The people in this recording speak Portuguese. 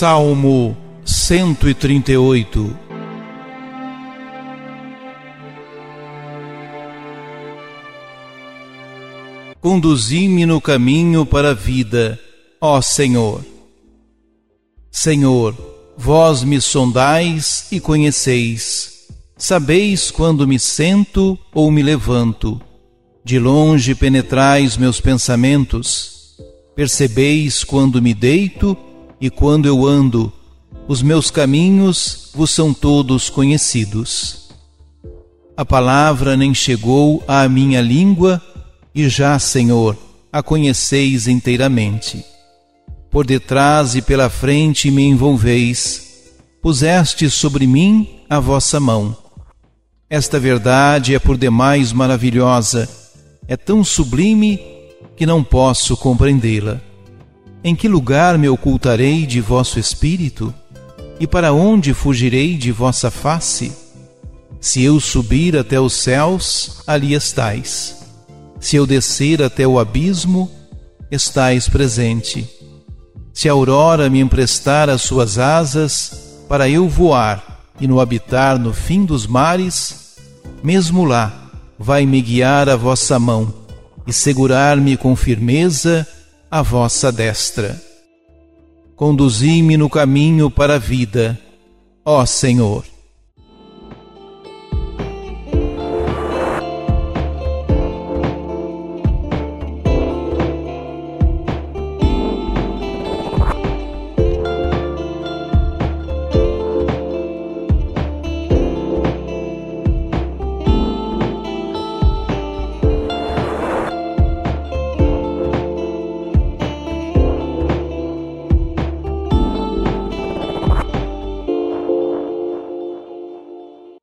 Salmo 138. Conduzi-me no caminho para a vida, ó Senhor. Senhor, vós me sondais e conheceis. Sabeis quando me sento ou me levanto. De longe penetrais meus pensamentos. Percebeis quando me deito e quando eu ando. Os meus caminhos vos são todos conhecidos. A palavra nem chegou à minha língua, e já, Senhor, a conheceis inteiramente. Por detrás e pela frente me envolveis, puseste sobre mim a vossa mão. Esta verdade é por demais maravilhosa, é tão sublime que não posso compreendê-la. Em que lugar me ocultarei de vosso espírito? E para onde fugirei de vossa face? Se eu subir até os céus, ali estais. Se eu descer até o abismo, estais presente. Se a aurora me emprestar as suas asas, para eu voar e no habitar no fim dos mares, mesmo lá vai-me guiar a vossa mão e segurar-me com firmeza a vossa destra. Conduzi-me no caminho para a vida, ó Senhor.